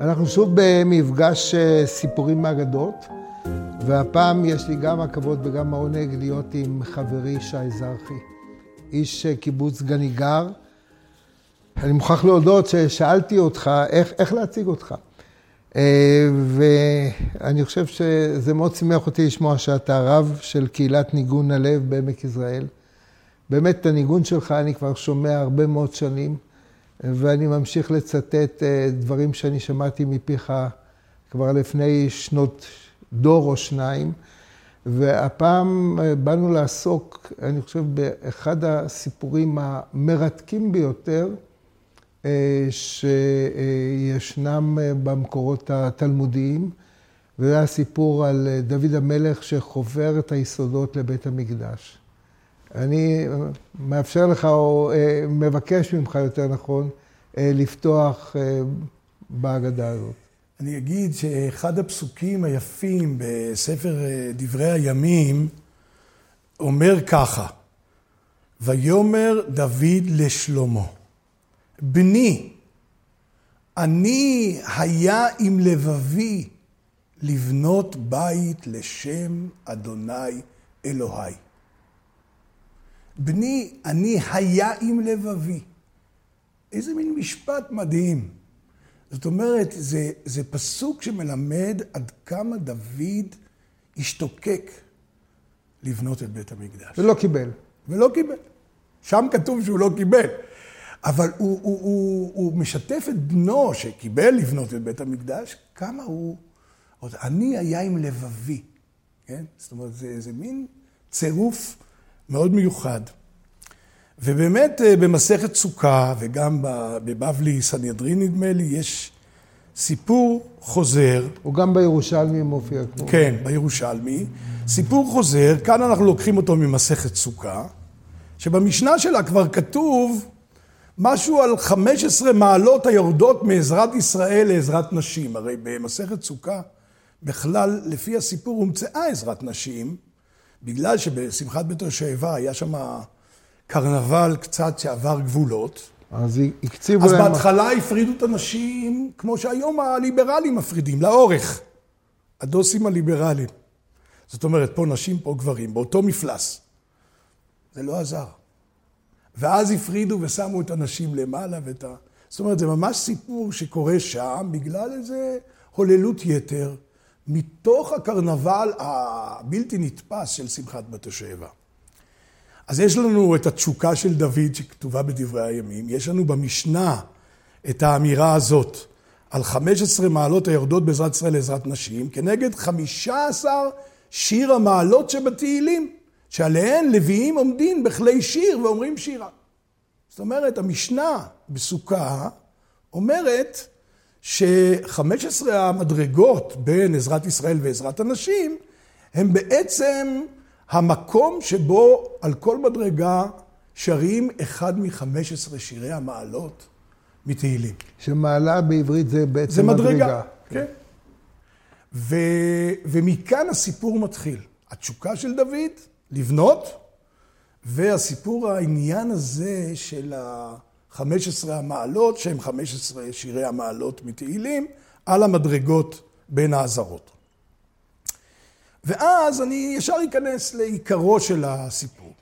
אנחנו שוב במפגש סיפורים מאגדות, והפעם יש לי גם הכבוד וגם העונג להיות עם חברי שי זרחי, איש קיבוץ גניגר. אני מוכרח להודות ששאלתי אותך איך להציג אותך, ואני חושב שזה מאוד שמח אותי לשמוע שאתה רב של קהילת ניגון הלב בעמק ישראל. באמת את הניגון שלך אני כבר שומע הרבה מאוד שנים, ואני ממשיך לצטט דברים שאני שמעתי מפיך כבר לפני שנות דור או שניים. והפעם באנו לעסוק, אני חושב, באחד הסיפורים המרתקים ביותר שישנם במקורות התלמודיים, וזה הסיפור על דוד המלך שחובר את היסודות לבית המקדש. אני מאפשר לך, או מבקש ממך יותר נכון, לפתוח בהגדה הזאת. אני אגיד שאחד הפסוקים היפים בספר דברי הימים אומר ככה: ויאמר דוד לשלמה, בני, אני היה עם לבבי לבנות בית לשם אדוני אלוהי. בני, אני היה עם לבבי. איזה מין משפט מדהים. זאת אומרת, זה פסוק שמלמד עד כמה דוד השתוקק לבנות את בית המקדש. ולא קיבל. שם כתוב שהוא לא קיבל. אבל הוא משתף את בנו שקיבל לבנות את בית המקדש, כמה הוא... אני היה עם לבבי. כן? זאת אומרת, זה מין צירוף מאוד מיוחד. ובאמת במסכת סוכה וגם בבבלי סנהדרין נדמה לי יש סיפור חוזר. הוא גם בירושלמי מופיע כמו. כן, בירושלמי. סיפור חוזר, כאן אנחנו לוקחים אותו ממסכת סוכה, שבמשנה שלה כבר כתוב משהו על 15 מעלות היורדות מעזרת ישראל לעזרת נשים. הרי במסכת סוכה בכלל לפי הסיפור הומצאה עזרת נשים, בגלל שבשמחת בית השואבה היה שם קרנבל קצת שעבר גבולות. אז הקציבו להם... אז בהתחלה הפרידו את הנשים, כמו שהיום הליברלים מפרידים, לאורך. הדוסים הליברלים. זאת אומרת, פה נשים, פה גברים, באותו מפלס. זה לא עזר. ואז הפרידו ושמו את הנשים למעלה ואת ה... זאת אומרת, זה ממש סיפור שקורה שם, בגלל איזה הוללות יתר, מתוך הקרנבל הבלתי נתפס של שמחת בת השואבה. אז יש לנו את התשוקה של דוד שכתובה בדברי הימים, יש לנו במשנה את האמירה הזאת על 15 מעלות היורדות בעזרת ישראל לעזרת נשים, כנגד 15 שיר המעלות שבתהילים, שעליהן לוויים עומדים בכלי שיר ואומרים שירה. זאת אומרת, המשנה בסוכה אומרת ש15 המדרגות בין עזרת ישראל ועזרת הנשים הם בעצם המקום שבו על כל מדרגה שרים אחד מ-15 שירי המעלות מתהילים. שמעלה בעברית זה בעצם זה מדרגה. כן. ומכאן הסיפור מתחיל. התשוקה של דוד לבנות, והסיפור העניין הזה של ה-15 המעלות, שהם 15 שירי המעלות מתהילים, על המדרגות בין העזרות. ואז אני ישר אכנס לעיקרו של הסיפור.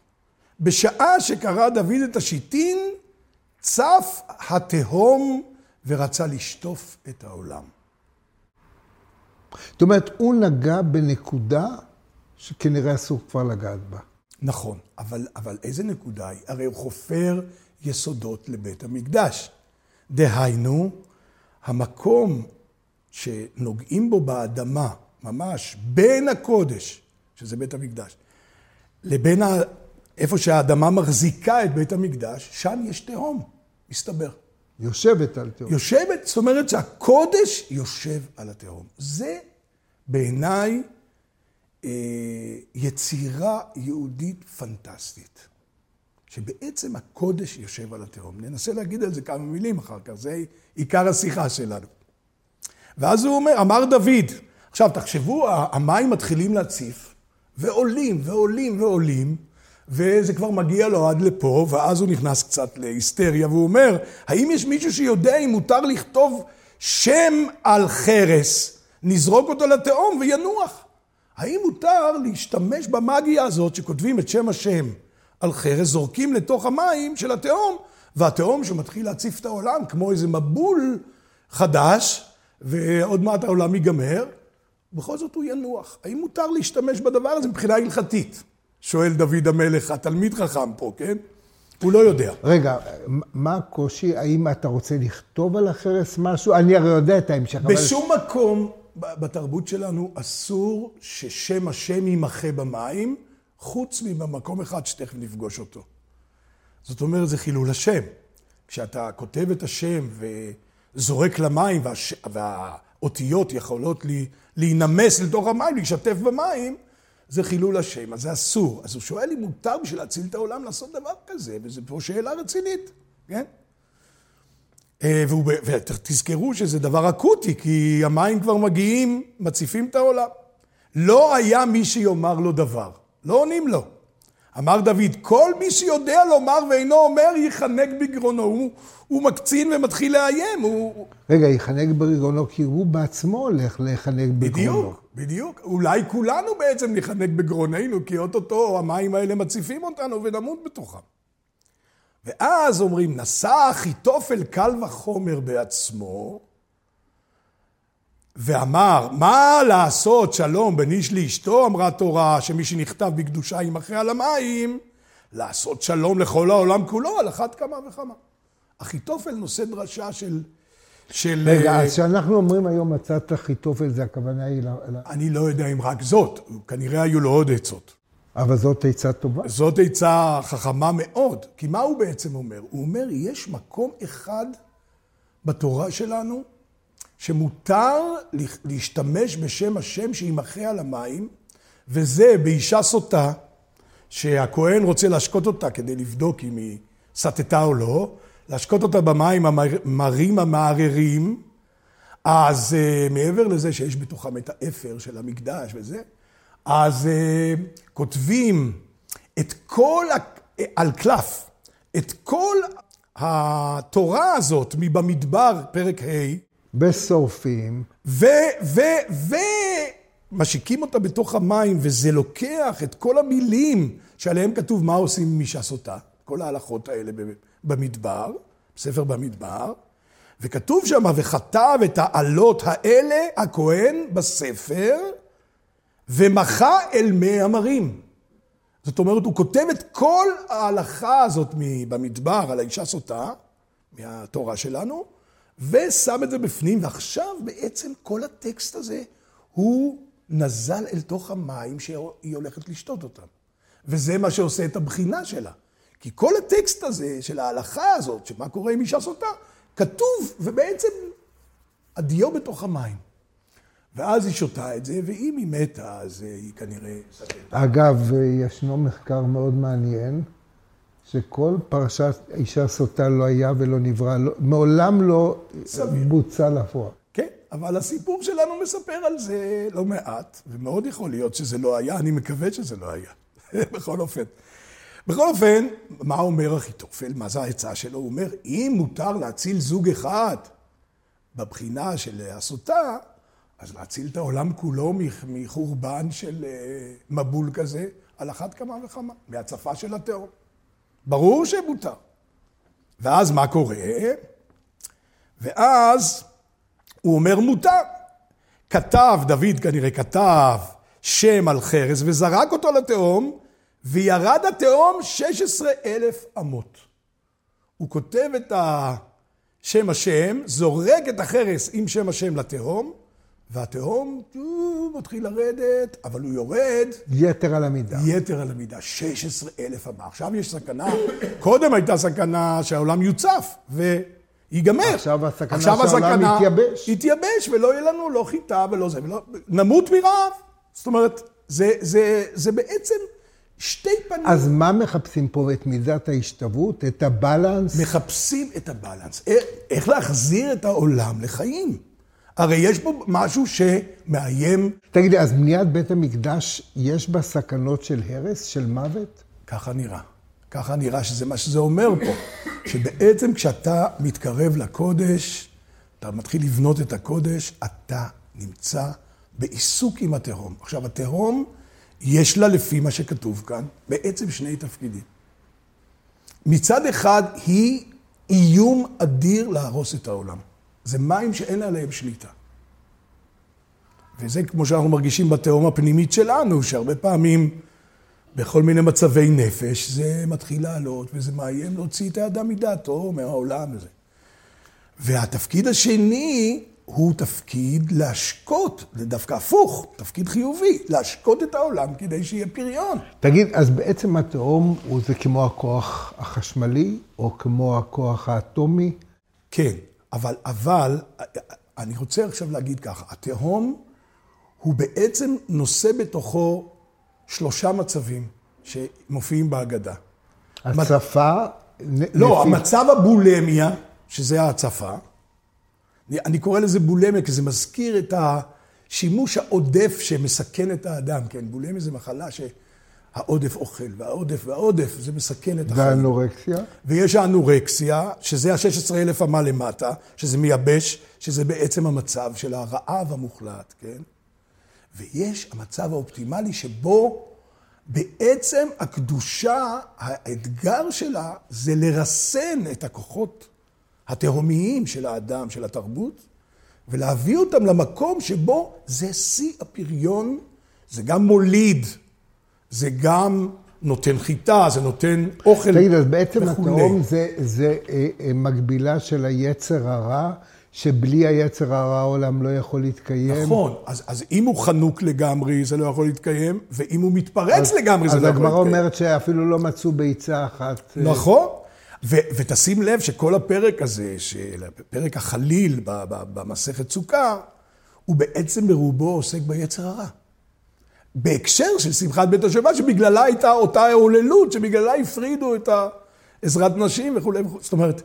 בשעה שקרא דוד את השיטין, צף התהום ורצה לשטוף את העולם. זאת אומרת, הוא נגע בנקודה שכנראה אסור כבר לגעת בה. נכון, אבל איזה נקודה היא? הרי הוא חופר יסודות לבית המקדש. דהיינו, המקום שנוגעים בו באדמה, ממש, בין הקודש, שזה בית המקדש, לבין איפה שהאדמה מחזיקה את בית המקדש, שם יש תהום, מסתבר. יושבת על תהום. יושבת, זאת אומרת שהקודש יושב על התהום. זה בעיניי יצירה יהודית פנטסטית, שבעצם הקודש יושב על התהום. ננסה להגיד על זה כמה מילים אחר כך, זה עיקר השיחה שלנו. ואז הוא אומר, אמר דוד, עכשיו, תחשבו, המים מתחילים להציף, ועולים, ועולים, ועולים, וזה כבר מגיע לו עד לפה, ואז הוא נכנס קצת להיסטריה, והוא אומר, האם יש מישהו שיודע אם מותר לכתוב שם על חרס, נזרוק אותו לתהום וינוח. האם מותר להשתמש במאגיה הזאת שכותבים את שם השם על חרס, זורקים לתוך המים של התהום, והתהום שמתחיל להציף את העולם כמו איזה מבול חדש, ועוד מעט העולם ייגמר, בכל זאת הוא ינוח. האם מותר להשתמש בדבר הזה מבחינה הלכתית? שואל דוד המלך, התלמיד חכם פה, כן? הוא לא יודע. רגע, מה הקושי? האם אתה רוצה לכתוב על החרס משהו? אני הרי יודע את ההמשך. בשום מקום בתרבות שלנו אסור ששם השם יימחה במים, חוץ ממקום אחד שתכף נפגוש אותו. זאת אומרת, זה חילול השם. כשאתה כותב את השם וזורק למים, והאותיות יכולות להינמס לתוך המים, להשתף במים, זה חילול השם, אז זה אסור. אז הוא שואל אם מותר בשביל להציל את העולם לעשות דבר כזה, וזו פה שאלה רצינית, כן? ותזכרו שזה דבר אקוטי, כי המים כבר מגיעים, מציפים את העולם. לא היה מי שיאמר לו דבר, לא עונים לו. אמר דוד, כל מי שיודע לומר ואינו אומר, ייחנק בגרונו. הוא מקצין ומתחיל לאיים. רגע, ייחנק בגרונו, כי הוא בעצמו הולך להיחנק בגרונו. בדיוק, בדיוק. אולי כולנו בעצם ניחנק בגרוננו, כי אותו המים האלה מציפים אותנו ונמות בתוכם. ואז אומרים, נשא אחיתופל קל וחומר בעצמו, ואמר, מה לעשות שלום בין איש לאשתו, אמרה תורה, שמי שנכתב בקדושה ימחה על המים, לעשות שלום לכל העולם כולו, על אחת כמה וכמה. אחיתופל נושא דרשה של... רגע, אז שאנחנו אומרים היום מצאת אחיתופל, זה הכוונה היא... אני לא יודע אם רק זאת, כנראה היו לו עוד עצות. אבל זאת עצה טובה? זאת עצה חכמה מאוד, כי מה הוא בעצם אומר? הוא אומר, יש מקום אחד בתורה שלנו, שמותר להשתמש בשם השם שימחה על המים, וזה באישה סוטה, שהכהן רוצה להשקות אותה כדי לבדוק אם היא סטתה או לא, להשקות אותה במים המרים המעררים, אז מעבר לזה שיש בתוכם את האפר של המקדש וזה, אז כותבים את כל, על קלף, את כל התורה הזאת מבמדבר פרק ה', בסופים. משיקים אותה בתוך המים, וזה לוקח את כל המילים שעליהם כתוב מה עושים עם אישה סוטה, כל ההלכות האלה במדבר, בספר במדבר, וכתוב שם, וכתב את העלות האלה, הכהן בספר, ומחה אל מי המרים. זאת אומרת, הוא כותב את כל ההלכה הזאת במדבר על האישה סוטה, מהתורה שלנו, ושם את זה בפנים, ועכשיו בעצם כל הטקסט הזה, הוא נזל אל תוך המים שהיא הולכת לשתות אותם. וזה מה שעושה את הבחינה שלה. כי כל הטקסט הזה, של ההלכה הזאת, שמה קורה עם אישה סוטה, כתוב, ובעצם הדיו בתוך המים. ואז היא שותה את זה, ואם היא מתה, אז היא כנראה... אגב, ישנו מחקר מאוד מעניין, שכל פרשת אישה סוטה לא היה ולא נברא, מעולם לא בוצע לפועל. כן, אבל הסיפור שלנו מספר על זה לא מעט, ומאוד יכול להיות שזה לא היה, אני מקווה שזה לא היה, בכל אופן. בכל אופן, מה אומר אחיתופל, מה זה ההצעה שלו? הוא אומר, אם מותר להציל זוג אחד בבחינה של הסוטה, אז להציל את העולם כולו מחורבן של מבול כזה, על אחת כמה וכמה, מהצפה של התהום. ברור שבוטה. ואז מה קורה? ואז הוא אומר מותר. כתב, דוד כנראה כתב שם על חרס וזרק אותו לתהום, וירד התהום 16,000 אמות. הוא כותב את שם השם, זורק את החרס עם שם השם לתהום, והתהום מתחיל לרדת, אבל הוא יורד... יתר על המידה. יתר על המידה, 16,000 אמה. עכשיו יש סכנה, קודם הייתה סכנה שהעולם יוצף ויגמר. עכשיו הסכנה שהעולם יתייבש. יתייבש, ולא יהיה לנו לא חיטה ולא זה, ולא... נמות מרעב. זאת אומרת, זה בעצם שתי פנים. אז מה מחפשים פה? את מידת ההשתוות, את הבלנס? מחפשים את הבלנס. איך להחזיר את העולם לחיים? הרי יש פה משהו שמאיים. תגידי, אז בניית בית המקדש, יש בה סכנות של הרס, של מוות? ככה נראה. ככה נראה שזה מה שזה אומר פה. שבעצם כשאתה מתקרב לקודש, אתה מתחיל לבנות את הקודש, אתה נמצא בעיסוק עם התהום. עכשיו, התהום יש לה, לפי מה שכתוב כאן, בעצם שני תפקידים. מצד אחד, היא איום אדיר להרוס את העולם. זה מים שאין עליהם שליטה. וזה כמו שאנחנו מרגישים בתהום הפנימית שלנו, שהרבה פעמים בכל מיני מצבי נפש, זה מתחיל לעלות, וזה מאיים להוציא את האדם מדעתו, מהעולם הזה. והתפקיד השני הוא תפקיד להשקות, זה דווקא הפוך, תפקיד חיובי, להשקות את העולם כדי שיהיה פריון. תגיד, אז בעצם התהום זה כמו הכוח החשמלי, או כמו הכוח האטומי? כן, אבל אני רוצה עכשיו להגיד ככה, התהום הוא בעצם נושא בתוכו שלושה מצבים שמופיעים בהגדה. הצפה? לא, המצב הבולמיה, שזה ההצפה. אני קורא לזה בולמיה, כי זה מזכיר את השימוש העודף שמסכן את האדם. כן, בולמיה זה מחלה שהעודף אוכל, והעודף, זה מסכן את החיים. והאנורקסיה? ויש האנורקסיה, שזה ה-16,000 עמה למטה, שזה מייבש, שזה בעצם המצב של הרעב המוחלט, כן? ויש המצב האופטימלי שבו בעצם הקדושה, האתגר שלה זה לרסן את הכוחות התהומיים של האדם, של התרבות, ולהביא אותם למקום שבו זה שיא הפריון, זה גם מוליד, זה גם נותן חיטה, זה נותן אוכל וכו'. תגיד, אז בעצם התהום זה מקבילה של היצר הרע, שבלי היצר הרע העולם לא יכול להתקיים. נכון, אז אם הוא חנוק לגמרי, זה לא יכול להתקיים, ואם הוא מתפרץ לגמרי, זה לא יכול להתקיים. אז הגמרא אומרת שאפילו לא מצאו ביצה אחת. נכון. ותשים לב שכל הפרק הזה, פרק החליל במסכת סוכה, הוא בעצם ברובו עוסק ביצר הרע. בהקשר של שמחת בית השבת, שבגללה הייתה אותה העוללות, שבגללה הפרידו את עזרת נשים וכו'. זאת אומרת,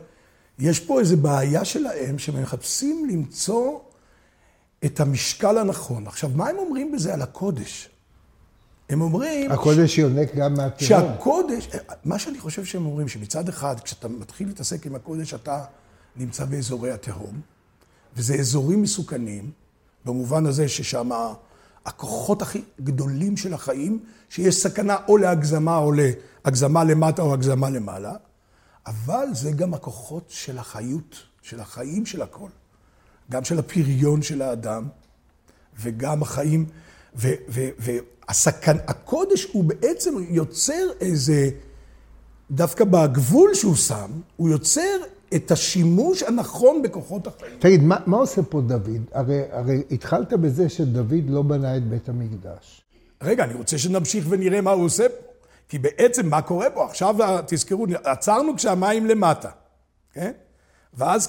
יש פה איזו בעיה שלהם שמחפשים למצוא את המשקל הנכון. עכשיו, מה הם אומרים בזה על הקודש? הם אומרים... הקודש יונק גם מהתהום. שהקודש... מה שאני חושב שהם אומרים, שמצד אחד, כשאתה מתחיל להתעסק עם הקודש, אתה נמצא באזורי התהום, וזה אזורים מסוכנים, במובן הזה ששם הכוחות הכי גדולים של החיים, שיש סכנה או להגזמה או להגזמה למטה או הגזמה למעלה, אבל זה גם הכוחות של החיות, של החיים של הכל. גם של הפריון של האדם, וגם החיים, הקודש הוא בעצם יוצר איזה, דווקא בגבול שהוא שם, הוא יוצר את השימוש הנכון בכוחות החיים. תגיד, מה עושה פה דוד? הרי התחלת בזה שדוד לא בנה את בית המקדש. רגע, אני רוצה שנמשיך ונראה מה הוא עושה פה. כי בעצם מה קורה פה? עכשיו תזכרו, עצרנו כשהמים למטה, כן? ואז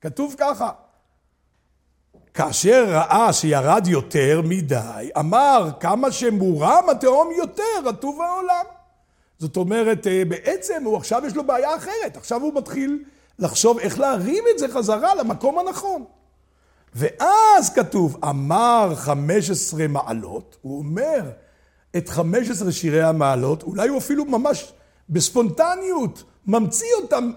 כתוב ככה, כאשר ראה שירד יותר מדי, אמר כמה שמורם התהום יותר, רטוב העולם. זאת אומרת, בעצם הוא עכשיו יש לו בעיה אחרת, עכשיו הוא מתחיל לחשוב איך להרים את זה חזרה למקום הנכון. ואז כתוב, אמר 15 מעלות, הוא אומר, את 15 שירי המעלות, אולי הוא אפילו ממש בספונטניות ממציא אותם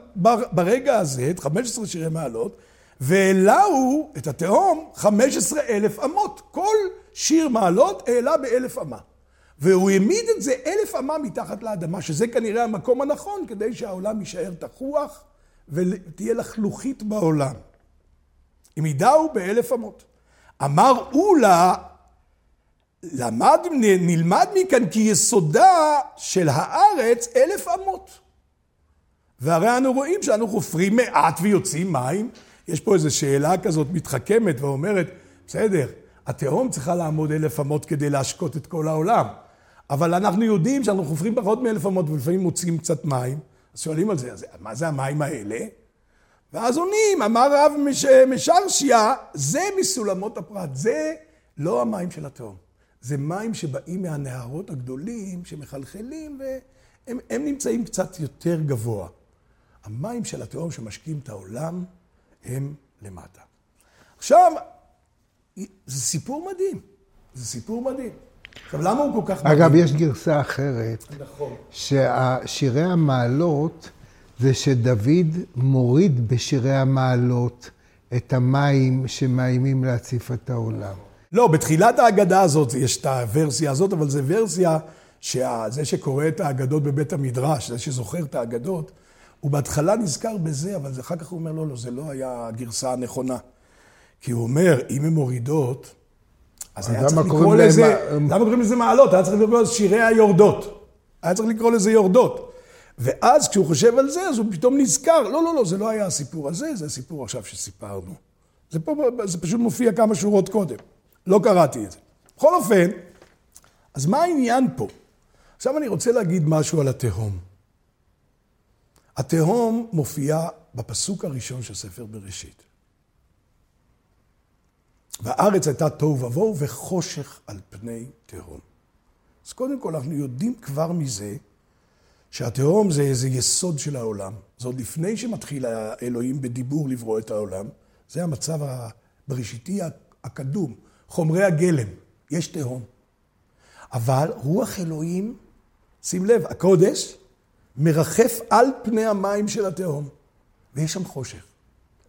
ברגע הזה, את 15 שירי מעלות, והעלה הוא את התהום 15,000 אמות. כל שיר מעלות העלה ב1,000 אמה. והוא העמיד את זה 1,000 אמה מתחת לאדמה, שזה כנראה המקום הנכון, כדי שהעולם יישאר תחוח ותהיה לחלוכית בעולם. עמידה הוא ב1,000 אמות. אמר הוא לה, נלמד מכאן כי יסודה של הארץ 1,000 אמות. והרי אנו רואים שאנו חופרים מעט ויוצאים מים. יש פה איזו שאלה כזאת מתחכמת ואומרת, בסדר, התהום צריכה לעמוד 1,000 אמות כדי להשקות את כל העולם. אבל אנחנו יודעים שאנחנו חופרים פחות מ1,000 אמות ולפעמים מוצאים קצת מים. אז שואלים על זה, מה זה המים האלה? ואז עונים, אמר רב משרשיה, זה מסולמות הפרת, זה לא המים של התהום. זה מים שבאים מהנהרות הגדולים, שמחלחלים, והם נמצאים קצת יותר גבוה. המים של התהום שמשקים את העולם, הם למטה. עכשיו, זה סיפור מדהים. זה סיפור מדהים. עכשיו, למה הוא כל כך מדהים? אגב, יש גרסה אחרת. נכון. ששירי המעלות, זה שדוד מוריד בשירי המעלות את המים שמאיימים להציף את העולם. לא, בתחילת ההגדה הזאת יש את הוורסיה הזאת, אבל זו ורסיה שזה שקורא את ההגדות בבית המדרש, זה שזוכר את ההגדות, הוא בהתחלה נזכר בזה, אבל אחר כך הוא אומר, לא, זה לא היה הגרסה הנכונה. כי הוא אומר, אם הן מורידות, אז היה צריך לקרוא לזה, למה קוראים לזה מעלות? היה צריך לקרוא לזה שירי היורדות. היה צריך לקרוא לזה יורדות. ואז כשהוא חושב על זה, אז הוא פתאום נזכר, לא, זה לא היה הסיפור הזה, זה הסיפור עכשיו שסיפרנו. זה פשוט מופיע כמה שורות קודם. לא קראתי את זה. בכל אופן, אז מה העניין פה? עכשיו אני רוצה להגיד משהו על התהום. התהום מופיעה בפסוק הראשון של ספר בראשית. והארץ הייתה תוהו ובוהו וחושך על פני תהום. אז קודם כל אנחנו יודעים כבר מזה שהתהום זה איזה יסוד של העולם. זה עוד לפני שמתחיל האלוהים בדיבור לברוא את העולם. זה המצב הבראשיתי הקדום, חומרי הגלם. יש תהום. אבל רוח אלוהים, שים לב, הקודש מרחף על פני המים של התהום. ויש שם חושך.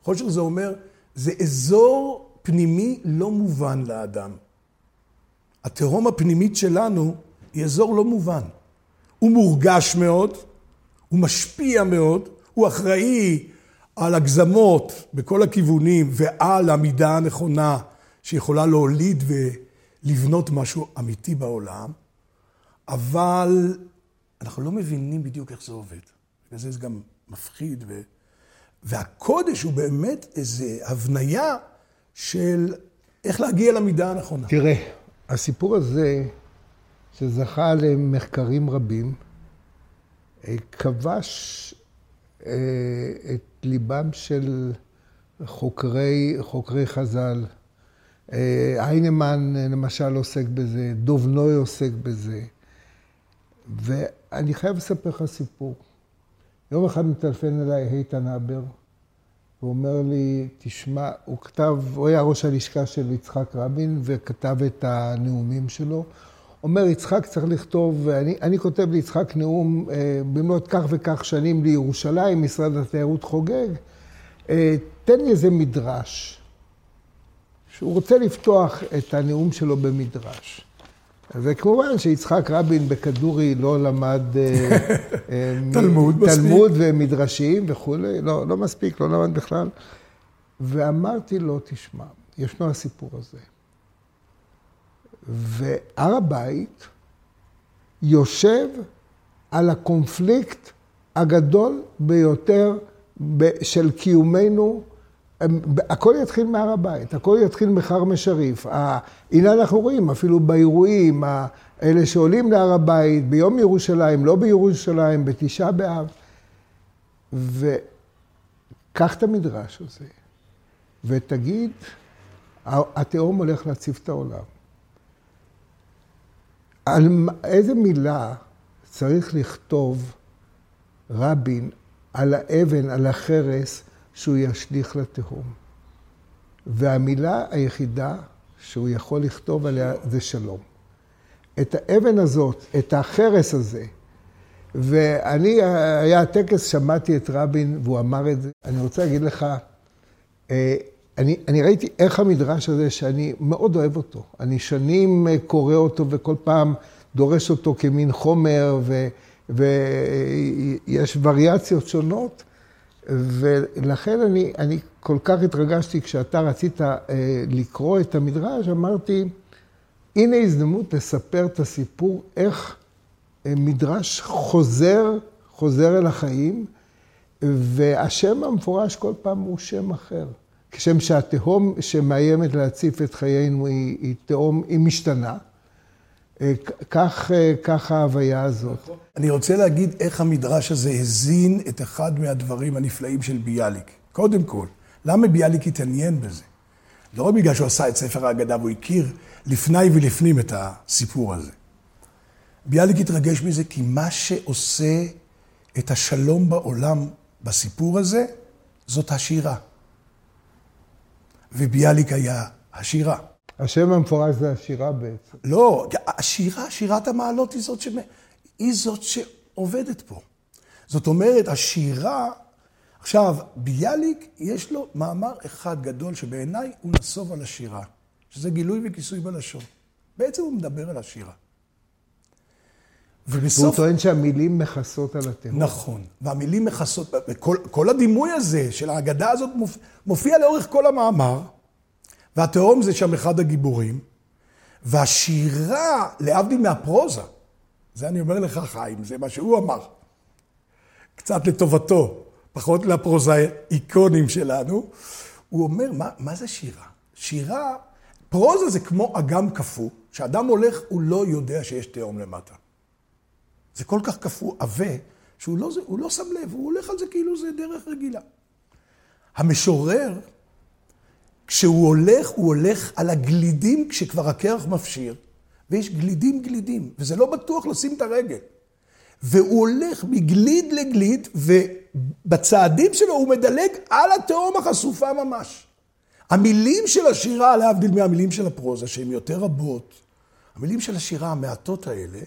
חושך זה אומר, זה אזור פנימי לא מובן לאדם. התהום הפנימית שלנו היא אזור לא מובן. הוא מורגש מאוד, הוא משפיע מאוד, הוא אחראי על הגזמות בכל הכיוונים ועל המידה הנכונה שיכולה להוליד ולבנות משהו אמיתי בעולם, אבל אנחנו לא מבינים בדיוק איך זה עובד. וזה גם מפחיד. והקודש הוא באמת איזו הבניה של איך להגיע למידה הנכונה. תראה, הסיפור הזה שזכה למחקרים רבים, כבש את ליבם של חוקרי חז"ל. איינמן למשל עוסק בזה, דוב נוי עוסק בזה. ואני חייב לספר לך סיפור. יום אחד מטלפן אליי איתן הבר, הוא אומר לי, תשמע, הוא היה ראש הלשכה של יצחק רבין וכתב את הנאומים שלו. אומר, יצחק צריך לכתוב, אני כותב ליצחק נאום במלאת כך וכך שנים לירושלים, משרד התיירות חוגג, תן לי איזה מדרש, שהוא רוצה לפתוח את הנאום שלו במדרש. וכמובן שיצחק רבין בכדורי לא למד תלמוד ומדרשים וכו', לא מספיק, לא למד בכלל. ואמרתי לו, תשמע, ישנו הסיפור הזה. והר הבית יושב על הקונפליקט הגדול ביותר של קיומנו. הכל יתחיל מהר הבית, הכל יתחיל מחרם שריף. הנה אנחנו רואים, אפילו באירועים, אלה שעולים להר הבית, ביום ירושלים, לא בירושלים, בתשעה באב. וקח את המדרש הזה, ותגיד, התהום הולך להציף את העולם. על איזה מילה צריך לכתוב רבין על האבן, על החרס, שהוא ישליך לתהום. והמילה היחידה שהוא יכול לכתוב עליה זה שלום. את האבן הזאת, את החרס הזה, ואני, היה הטקס, שמעתי את רבין והוא אמר את זה. אני רוצה להגיד לך, אני ראיתי איך המדרש הזה שאני מאוד אוהב אותו. אני שנים קורא אותו וכל פעם דורש אותו כמין חומר ויש וריאציות שונות. ולכן אני כל כך התרגשתי כשאתה רצית לקרוא את המדרש, אמרתי, הנה הזדמנות לספר את הסיפור איך מדרש חוזר אל החיים, והשם המפורש כל פעם הוא שם אחר. כשם שהתהום שמאיימת להציף את חיינו היא תהום, היא משתנה. כך ההוויה הזאת. אני רוצה להגיד איך המדרש הזה הזין את אחד מהדברים הנפלאים של ביאליק. קודם כל, למה ביאליק התעניין בזה? לא רק בגלל שהוא עשה את ספר ההגדה והוא הכיר לפני ולפנים את הסיפור הזה. ביאליק התרגש מזה כי מה שעושה את השלום בעולם בסיפור הזה, זאת השירה. וביאליק היה השירה. השם המפורש זה השירה בעצם. לא, השירה, שירת המעלות היא זאת שעובדת פה. זאת אומרת, השירה, עכשיו, ביאליק יש לו מאמר אחד גדול שבעיניי הוא נסוב על השירה, שזה גילוי וכיסוי בלשון. בעצם הוא מדבר על השירה. ובסוף... הוא טוען שהמילים מכסות על התהום. נכון, והמילים מכסות, כל הדימוי הזה של ההגדה הזאת מופיע לאורך כל המאמר, והתהום זה שם אחד הגיבורים, והשירה, להבדיל מהפרוזה, זה אני אומר לך חיים, זה מה שהוא אמר, קצת לטובתו, פחות לפרוזאיקונים שלנו, הוא אומר, מה זה שירה? שירה, פרוזה זה כמו אגם קפוא, כשאדם הולך הוא לא יודע שיש תהום למטה. זה כל כך קפוא, עווה, שהוא לא שם לב, הוא הולך על זה כאילו זה דרך רגילה. המשורר, כשהוא הולך, הוא הולך על הגלידים כשכבר הקרח מפשיר, ויש גלידים, וזה לא בטוח לשים את הרגל. והוא הולך מגליד לגליד, ובצעדים שלו הוא מדלג על התהום החשופה ממש. המילים של השירה, להבדיל מהמילים של הפרוזה, שהן יותר רבות, המילים של השירה המעטות האלה,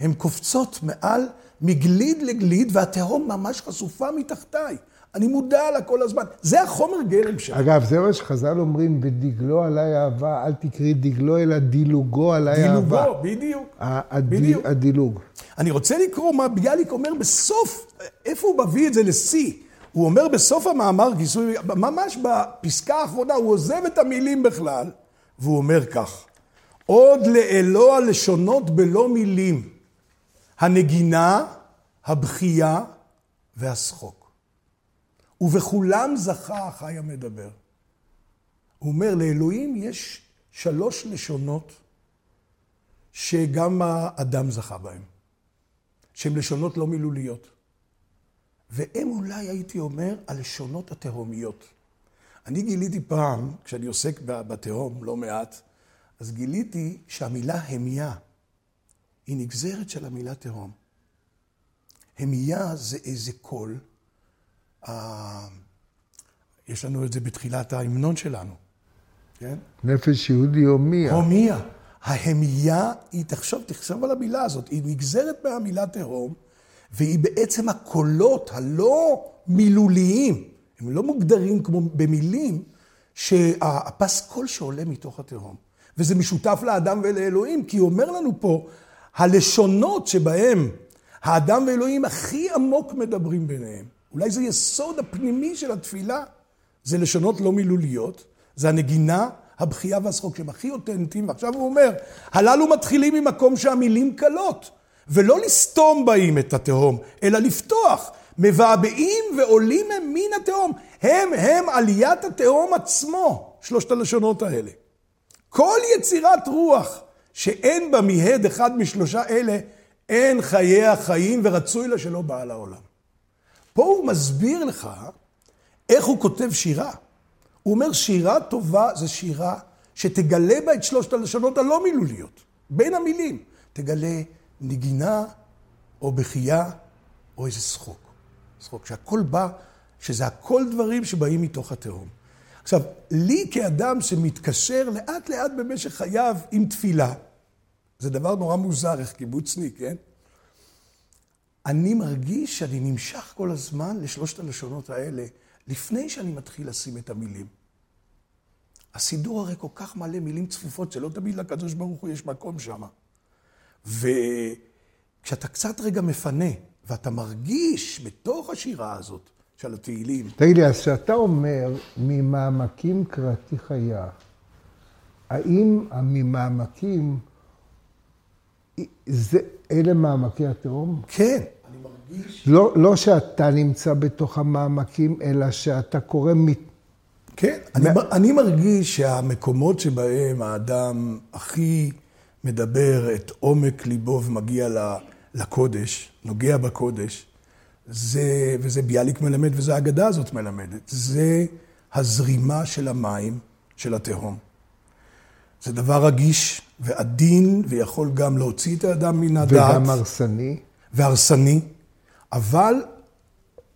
הן קופצות מעל מגליד לגליד, והתהום ממש חשופה מתחתיי. אני מודע לה כל הזמן. זה החומר גלם שלו. אגב, זה מה שחז"ל אומרים, בדגלו עליי אהבה, אל תקראי דגלו, אלא דילוגו עליי אהבה. דילוגו, בדיוק. הדילוג. אני רוצה לקרוא מה ביאליק אומר בסוף, איפה הוא מביא את זה לשיא. הוא אומר בסוף המאמר, ממש בפסקה האחרונה, הוא עוזב את המילים בכלל, והוא אומר כך, עוד לאלוה לשונות בלא מילים, הנגינה, הבכייה והשחוק. ובכולם זכה החי המדבר. הוא אומר, לאלוהים יש 3 לשונות שגם האדם זכה בהם. שהן לשונות לא מילוליות. והם אולי הייתי אומר הלשונות התהומיות. אני גיליתי פעם, כשאני עוסק בתהום לא מעט, אז גיליתי שהמילה המייה היא נגזרת של המילה תהום. המייה זה איזה קול, יש לנו את זה בתחילת ההמנון שלנו, כן? נפש יהודי הומיה. הומיה. ההמיה, תחשוב על המילה הזאת, היא נגזרת מהמילה תהום, והיא בעצם הקולות הלא מילוליים, הם לא מוגדרים כמו במילים, שהפסקול שעולה מתוך התהום. וזה משותף לאדם ולאלוהים, כי הוא אומר לנו פה, הלשונות שבהם האדם ואלוהים הכי עמוק מדברים ביניהם, אולי זה יסוד הפנימי של התפילה, זה לשונות לא מילוליות, זה הנגינה, הבכייה והשחוק, שהם הכי אותנטיים, ועכשיו הוא אומר, הללו מתחילים ממקום שהמילים קלות, ולא לסתום בהם את התהום, אלא לפתוח, מבעבעים ועולים הם מן התהום, הם עליית התהום עצמו, 3 הלשונות האלה. כל יצירת רוח, שאין בה מהד אחד מ3 אלה, אין חיי החיים ורצוי לה שלא באה לעולם. פה הוא מסביר לך איך הוא כותב שירה. הוא אומר שירה טובה זה שירה שתגלה בה את 3 הלשונות הלא מילוליות. בין המילים תגלה נגינה או בכייה או איזה שחוק. שחוק שהכל בא, שזה הכל דברים שבאים מתוך התהום. עכשיו, לי כאדם שמתקשר לאט לאט במשך חייו עם תפילה, זה דבר נורא מוזר, איך קיבוצני, כן? אני מרגיש שאני נמשך כל הזמן ל3 הלשונות האלה, לפני שאני מתחיל לשים את המילים. הסידור הרי כל כך מלא מילים צפופות, שלא תמיד לקדוש ברוך הוא יש מקום שם. וכשאתה קצת רגע מפנה, ואתה מרגיש בתוך השירה הזאת של התהילים... תגיד לי, אז שאתה אומר, ממעמקים קראתי חיה, האם ממעמקים... אלה מעמקי התהום? כן. אני מרגיש... לא שאתה נמצא בתוך המעמקים, אלא שאתה קורא... כן, אני מרגיש שהמקומות שבהם האדם הכי מדבר את עומק ליבו ומגיע לקודש, נוגע בקודש, וזה ביאליק מלמד, וזה ההגדה הזאת מלמדת, זה הזרימה של המים, של התהום. זה דבר רגיש ועדין, ויכול גם להוציא את האדם מן הדעת. וגם הרסני. והרסני, אבל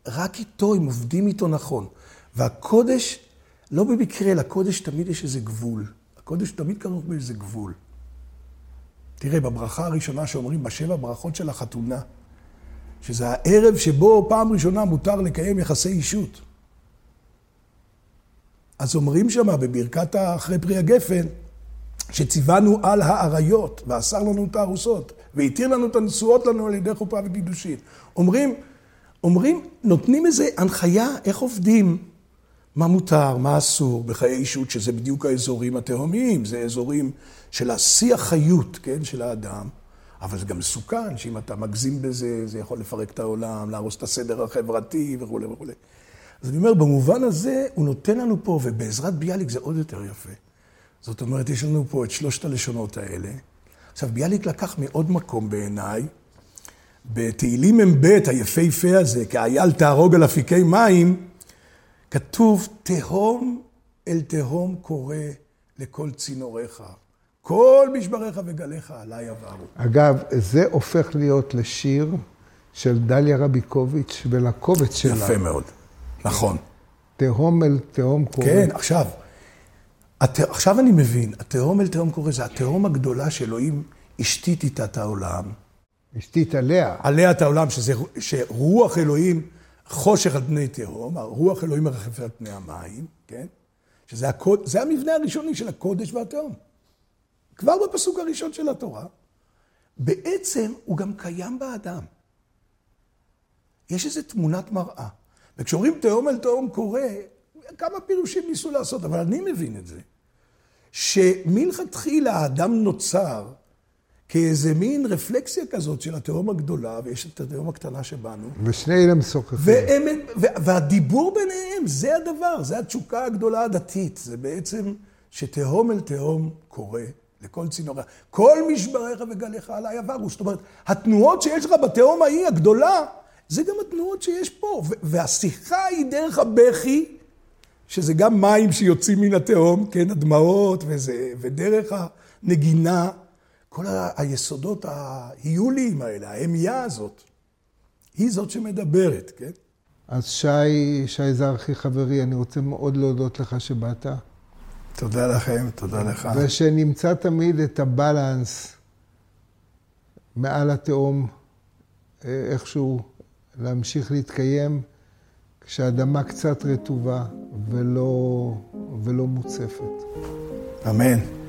רק איתו, אם עובדים איתו נכון. והקודש, לא במקרה, לקודש תמיד יש איזה גבול. הקודש תמיד כרוך באיזה גבול. תראה, בברכה הראשונה שאומרים, בשבע ברכות של החתונה, שזה הערב שבו פעם ראשונה מותר לקיים יחסי אישות. אז אומרים שמה בברכת אחרי פרי הגפן, שציוונו על העריות, ואסר לנו את הארוסות, והתיר לנו את הנשואות לנו על ידי חופה וקידושין. אומרים, נותנים איזה הנחיה איך עובדים, מה מותר, מה אסור, בחיי אישות, שזה בדיוק האזורים התהומיים, זה אזורים של השיא החיות, כן, של האדם, אבל זה גם מסוכן, שאם אתה מגזים בזה, זה יכול לפרק את העולם, להרוס את הסדר החברתי וכו' וכו'. אז אני אומר, במובן הזה, הוא נותן לנו פה, ובעזרת ביאליק זה עוד יותר יפה. זאת אומרת, יש לנו פה את שלושת הלשונות האלה. עכשיו, ביאליק לקח מעוד מקום בעיניי, בתהילים מבית היפהפה הזה, כאייל תהרוג על אפיקי מים, כתוב, תהום אל תהום קורא לכל צינוריך, כל משבריך וגליך עליי עברו. אגב, זה הופך להיות לשיר של דליה רביקוביץ' ולקובץ שלה. יפה מאוד, נכון. תהום אל תהום קורא. כן, עכשיו אני מבין, התהום אל תהום קורא, זה התהום הגדולה שאלוהים השתית איתה את העולם. השתית עליה. עליה את העולם, שרוח אלוהים חושך על פני תהום, הרוח אלוהים מרחפת על פני המים, כן? שזה זה המבנה הראשוני של הקודש והתהום. כבר בפסוק הראשון של התורה, בעצם הוא גם קיים באדם. יש איזו תמונת מראה. וכשאומרים תהום אל תהום קורא, כמה פירושים ניסו לעשות, אבל אני מבין את זה. שמלכתחילה האדם נוצר כאיזה מין רפלקסיה כזאת של התהום הגדולה, ויש את התהום הקטנה שבנו. ושני אלה משוחחים. והדיבור ביניהם, זה הדבר, זה התשוקה הגדולה הדתית. זה בעצם שתהום אל תהום קורא לכל צינוריך. כל משבריך וגליך עליי עברו. זאת אומרת, התנועות שיש לך בתהום ההיא הגדולה, זה גם התנועות שיש פה. והשיחה היא דרך הבכי, שזה גם מים שיוצאים מן התהום, כן, הדמעות וזה, ודרך הנגינה, כל היסודות ההיוליים האלה, ההמיה הזאת, היא זאת שמדברת, כן? אז שי זרחי חברי, אני רוצה מאוד להודות לך שבאת. תודה לכם, תודה לך. ושנמצא תמיד את הבלנס מעל התהום, איכשהו להמשיך להתקיים, כשהאדמה קצת רטובה ולא מוצפת. אמן.